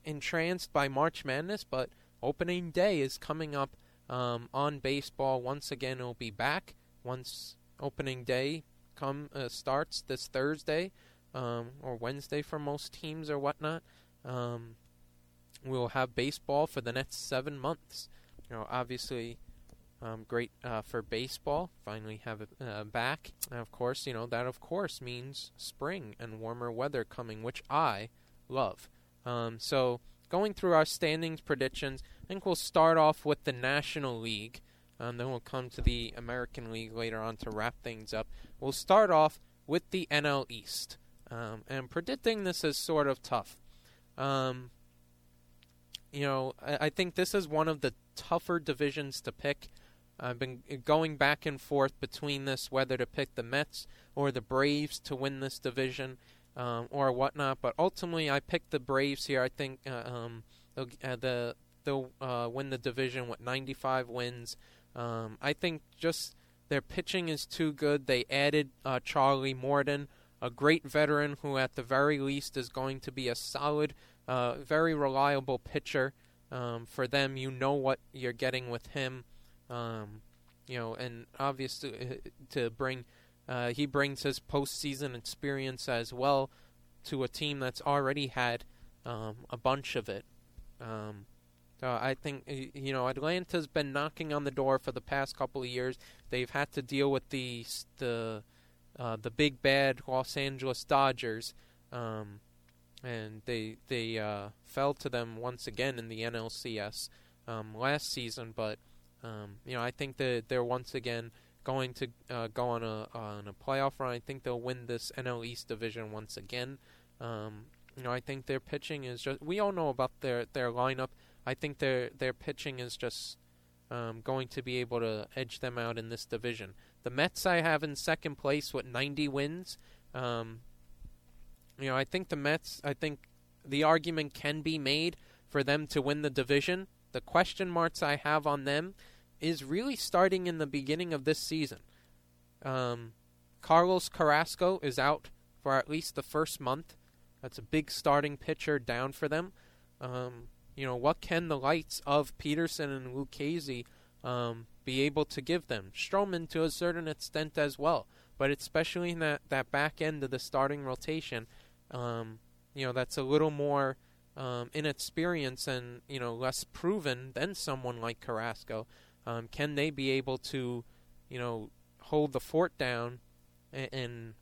entranced by March Madness, but opening day is coming up um, on baseball. Once again, it'll be back once opening day come uh, starts this Thursday um, or Wednesday for most teams or whatnot. Um, we'll have baseball for the next seven months. you know, obviously um, great uh, for baseball. Finally have it uh, back. And of course, you know, that of course means spring and warmer weather coming, which I love. Um, so going through our standings predictions, I think we'll start off with the National League. Um, then we'll come to the American League later on to wrap things up. We'll start off with the N L East. Um, and predicting this is sort of tough. Um, you know, I, I think this is one of the tougher divisions to pick. I've been going back and forth between this, whether to pick the Mets or the Braves to win this division um, or whatnot. But ultimately, I picked the Braves here. I think uh, um, they'll, uh, the, they'll uh, win the division with ninety-five wins. Um, I think just their pitching is too good. They added uh, Charlie Morton, a great veteran who at the very least is going to be a solid, uh, very reliable pitcher um, for them. You know what you're getting with him, um, you know, and obviously to bring uh, he brings his postseason experience as well to a team that's already had um, a bunch of it. Um, Uh, I think, you know, Atlanta's been knocking on the door for the past couple of years. They've had to deal with the the, uh, the big bad Los Angeles Dodgers, um, and they they uh, fell to them once again in the N L C S um, last season. But um, you know, I think that they're once again going to uh, go on a on a playoff run. I think they'll win this N L East division once again. Um, you know, I think their pitching is just. We all know about their their lineup. I think their their pitching is just um, going to be able to edge them out in this division. The Mets I have in second place with ninety wins. Um, you know, I think the Mets, I think the argument can be made for them to win the division. The question marks I have on them is really starting in the beginning of this season. Um, Carlos Carrasco is out for at least the first month. That's a big starting pitcher down for them. Um You know, what can the lights of Peterson and Lucchesi um, be able to give them? Stroman to a certain extent as well, but especially in that, that back end of the starting rotation, um, you know, that's a little more um, inexperienced and, you know, less proven than someone like Carrasco. Um, can they be able to, you know, hold the fort down and, and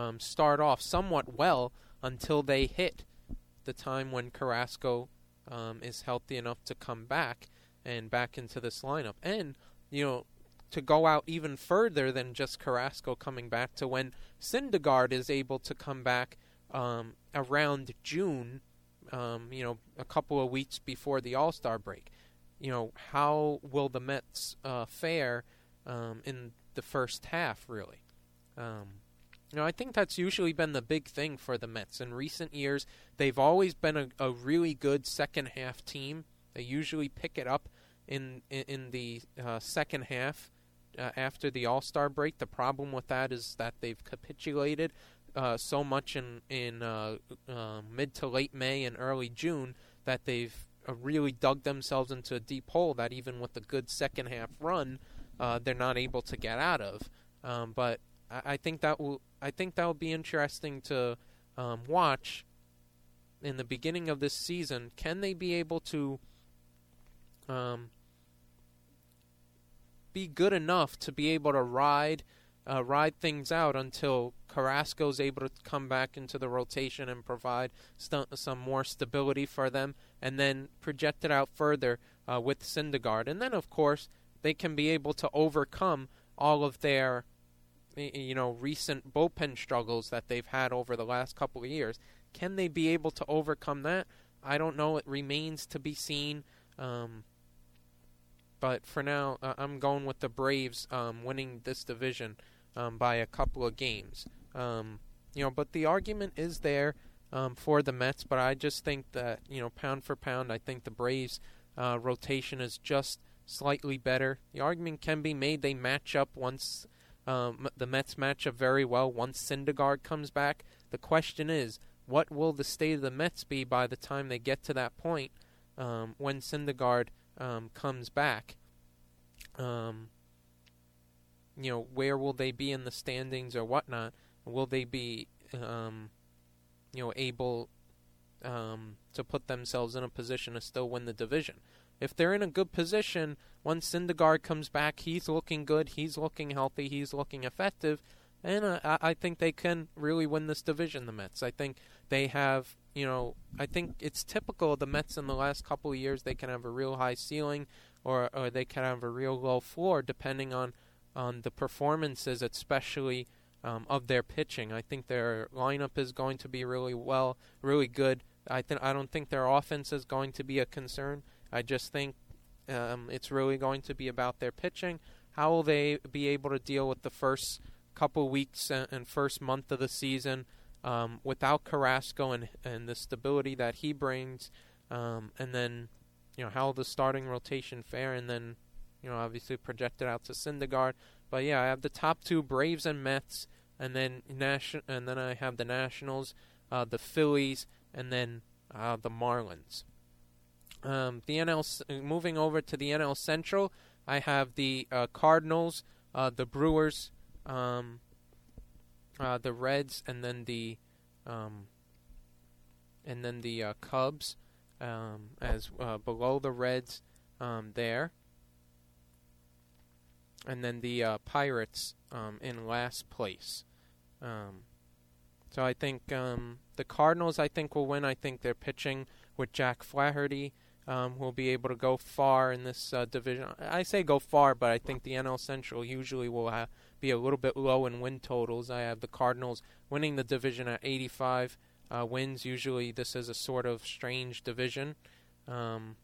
um, start off somewhat well until they hit the time when Carrasco Um, is healthy enough to come back and back into this lineup, and you know, to go out even further than just Carrasco coming back to when Syndergaard is able to come back um, around June, um, you know, a couple of weeks before the All-Star break. You know, how will the Mets uh, fare um, in the first half? Really, um, you know, I think that's usually been the big thing for the Mets. In recent years, they've always been a, a really good second-half team. They usually pick it up in in, in the uh, second half uh, after the All-Star break. The problem with that is that they've capitulated uh, so much in, in uh, uh, mid to late May and early June that they've uh, really dug themselves into a deep hole that even with a good second-half run, uh, they're not able to get out of. Um, but I, I think that will... I think that would be interesting to um, watch in the beginning of this season. Can they be able to um, be good enough to be able to ride uh, ride things out until Carrasco's able to come back into the rotation and provide st- some more stability for them, and then project it out further uh, with Syndergaard? And then, of course, they can be able to overcome all of their you know, recent bullpen struggles that they've had over the last couple of years. Can they be able to overcome that? I don't know. It remains to be seen. Um, but for now, uh, I'm going with the Braves um, winning this division um, by a couple of games. Um, you know, but the argument is there um, for the Mets, but I just think that, you know, pound for pound, I think the Braves' uh, rotation is just slightly better. The argument can be made they match up once... Um, the Mets match up very well once Syndergaard comes back. The question is, what will the state of the Mets be by the time they get to that point um, when Syndergaard um, comes back? Um, you know, where will they be in the standings or whatnot? Will they be, um, you know, able um, to put themselves in a position to still win the division? if they're in a good position, once Syndergaard comes back, he's looking good, he's looking healthy, he's looking effective, and I, I think they can really win this division, the Mets. I think they have, you know, I think it's typical of the Mets in the last couple of years, they can have a real high ceiling or, or they can have a real low floor depending on, on the performances, especially um, of their pitching. I think their lineup is going to be really well, really good. I th- I don't think their offense is going to be a concern. I just think um, it's really going to be about their pitching. How will they be able to deal with the first couple weeks and first month of the season um, without Carrasco and, and the stability that he brings? Um, and then, you know, how will the starting rotation fare? And then, you know, obviously projected out to Syndergaard. But, yeah, I have the top two, Braves and Mets, and then Nation- and then I have the Nationals, uh, the Phillies, and then uh, the Marlins. Um, the N L moving over to the N L Central, I have the uh, Cardinals, uh, the Brewers, um, uh, the Reds, and then the um, and then the uh, Cubs um, as uh, below the Reds um, there, and then the uh, Pirates um, in last place. Um, so I think um, the Cardinals, I think, will win. I think they're pitching with Jack Flaherty. Um, will be able to go far in this uh, division. I say go far, but I think the N L Central usually will ha- be a little bit low in win totals. I have the Cardinals winning the division at eighty-five uh, wins. Usually this is a sort of strange division um,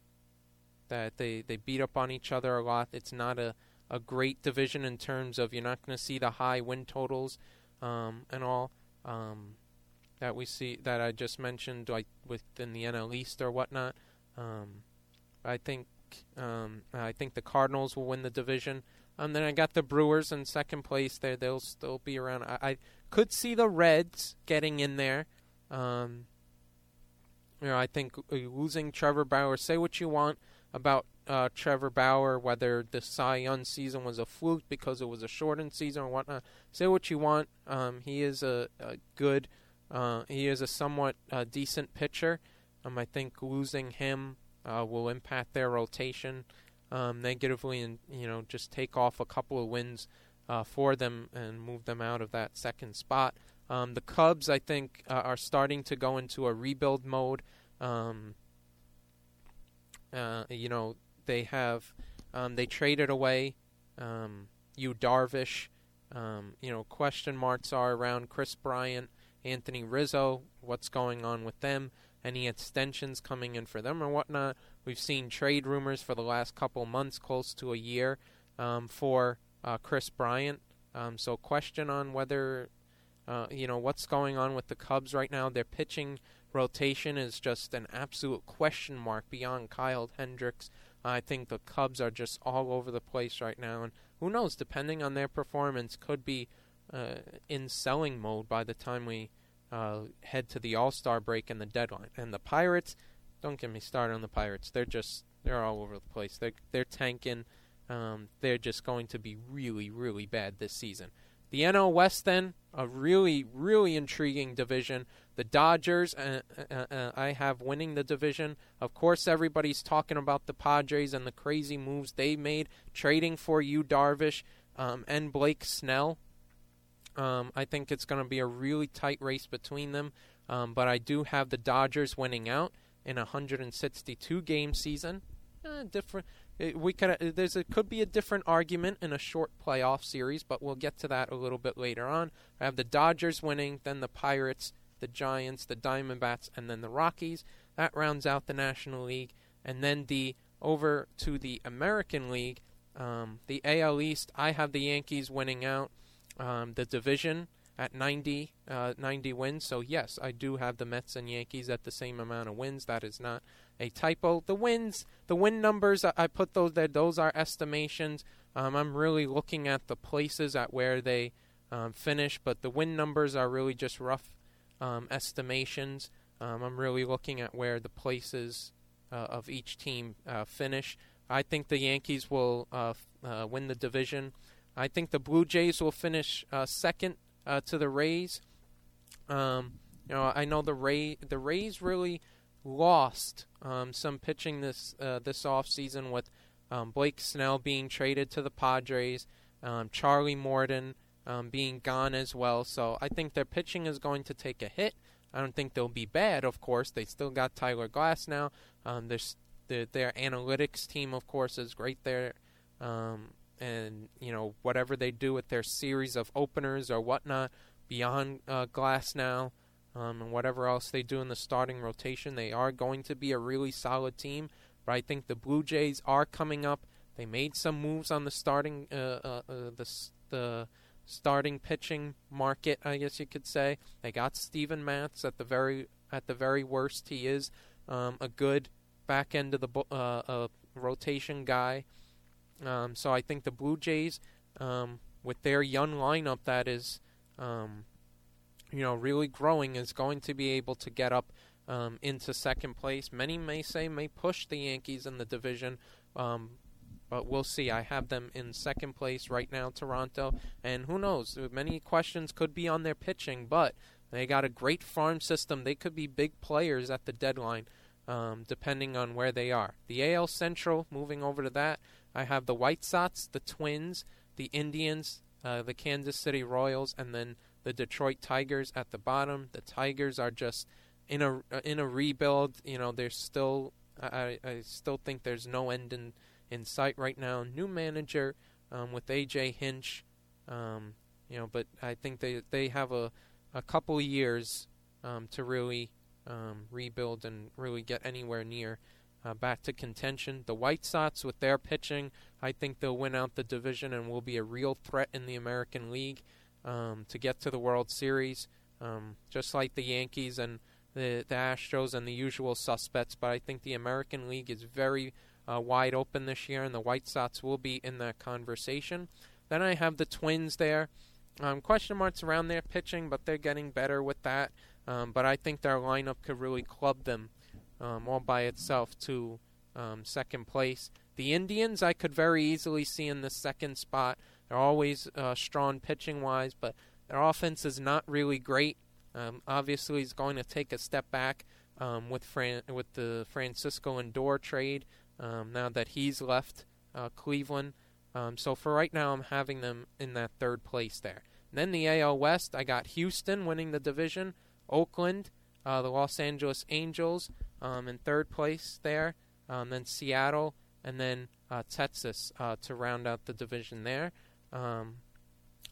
that they, they beat up on each other a lot. It's not a, a great division in terms of you're not going to see the high win totals um, and all um, that we see that I just mentioned like within the N L East or whatnot. Um, I think um, I think the Cardinals will win the division. And then I got the Brewers in second place there. They'll still be around. I, I could see the Reds getting in there. Um, you know, I think losing Trevor Bauer, say what you want about uh, Trevor Bauer, whether the Cy Young season was a fluke because it was a shortened season or whatnot. Say what you want. Um, he is a, a good, uh, he is a somewhat uh, decent pitcher. Um, I think losing him uh, will impact their rotation um, negatively, and you know just take off a couple of wins uh, for them and move them out of that second spot. Um, the Cubs, I think, uh, are starting to go into a rebuild mode. Um, uh, you know they have um, they traded away um, Yu Darvish. Um, you know question marks are around Chris Bryant, Anthony Rizzo. What's going on with them? Any extensions coming in for them or whatnot. We've seen trade rumors for the last couple months, close to a year, um, for uh, Chris Bryant. Um, so question on whether, uh, you know, what's going on with the Cubs right now. Their pitching rotation is just an absolute question mark beyond Kyle Hendricks. Uh, I think the Cubs are just all over the place right now. And who knows, depending on their performance, could be uh, in selling mode by the time we Uh, head to the All-Star break and the deadline. And the Pirates, don't get me started on the Pirates. They're just, they're all over the place. They're, they're tanking. Um, they're just going to be really, really bad this season. The N L West then, a really, really intriguing division. The Dodgers, uh, uh, uh, I have winning the division. Of course, everybody's talking about the Padres and the crazy moves they made, trading for Yu Darvish um, and Blake Snell. Um, I think it's going to be a really tight race between them, um, but I do have the Dodgers winning out in a one hundred sixty-two game season. Eh, different, it, we could uh, there's a, could be a different argument in a short playoff series, but we'll get to that a little bit later on. I have the Dodgers winning, then the Pirates, the Giants, the Diamondbacks, and then the Rockies. That rounds out the National League, and then the over to the American League, um, the A L East. I have the Yankees winning out. Um, the division at ninety, uh, ninety wins. So, yes, I do have the Mets and Yankees at the same amount of wins. That is not a typo. The wins, the win numbers, I, I put those there. Those are estimations. Um, I'm really looking at the places at where they um, finish, but the win numbers are really just rough um, estimations. Um, I'm really looking at where the places uh, of each team uh, finish. I think the Yankees will uh, uh, win the division. I think the Blue Jays will finish uh, second uh, to the Rays. Um, you know, I know the Ray the Rays really lost um, some pitching this uh, this offseason with um, Blake Snell being traded to the Padres, um, Charlie Morton um, being gone as well. So I think their pitching is going to take a hit. I don't think they'll be bad, of course. They still got Tyler Glass now. Um, their, their, their analytics team, of course, is great there. Um, and, you know, whatever they do with their series of openers or whatnot beyond uh, Glass now um, and whatever else they do in the starting rotation, they are going to be a really solid team. But I think the Blue Jays are coming up. They made some moves on the starting uh, uh, uh, the the starting pitching market, I guess you could say. They got Steven Matz. At the very at the very worst, he is um, a good back end of the uh, uh, rotation guy. Um, so I think the Blue Jays, um, with their young lineup that is, um, you know, really growing, is going to be able to get up um, into second place. Many may say may push the Yankees in the division, um, but we'll see. I have them in second place right now, Toronto, and who knows? Many questions could be on their pitching, but they got a great farm system. They could be big players at the deadline, um, depending on where they are. The A L Central, moving over to that, I have the White Sox, the Twins, the Indians, uh, the Kansas City Royals, and then the Detroit Tigers at the bottom. The Tigers are just in a in a rebuild. You know, there's still I, I still think there's no end in, in sight right now. New manager um, with A J Hinch, um, you know, but I think they they have a a couple years um, to really um, rebuild and really get anywhere near. Uh, back to contention. The White Sox, with their pitching, I think they'll win out the division and will be a real threat in the American League um, to get to the World Series, um, just like the Yankees and the, the Astros and the usual suspects. But I think the American League is very uh, wide open this year, and the White Sox will be in that conversation. Then I have the Twins there. Um, question marks around their pitching, but they're getting better with that. Um, but I think their lineup could really club them Um, all by itself to um, second place. The Indians I could very easily see in the second spot. They're always uh, strong pitching-wise, but their offense is not really great. Um, obviously, it's going to take a step back um, with Fran- with the Francisco Lindor trade um, now that he's left uh, Cleveland. Um, so for right now, I'm having them in that third place there. And then the A L West, I got Houston winning the division, Oakland, uh, the Los Angeles Angels, Um, in third place there, um, then Seattle, and then uh, Texas uh, to round out the division there. Um,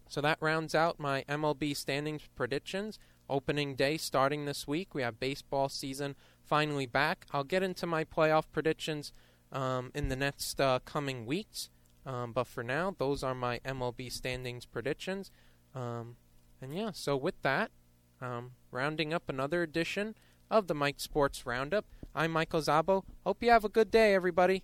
so that rounds out my M L B standings predictions. Opening day starting this week. We have baseball season finally back. I'll get into my playoff predictions um, in the next uh, coming weeks. Um, but for now, those are my M L B standings predictions. Um, and yeah, so with that, um, rounding up another edition of the Mike Sports Roundup. I'm Michael Zabo. Hope you have a good day, everybody.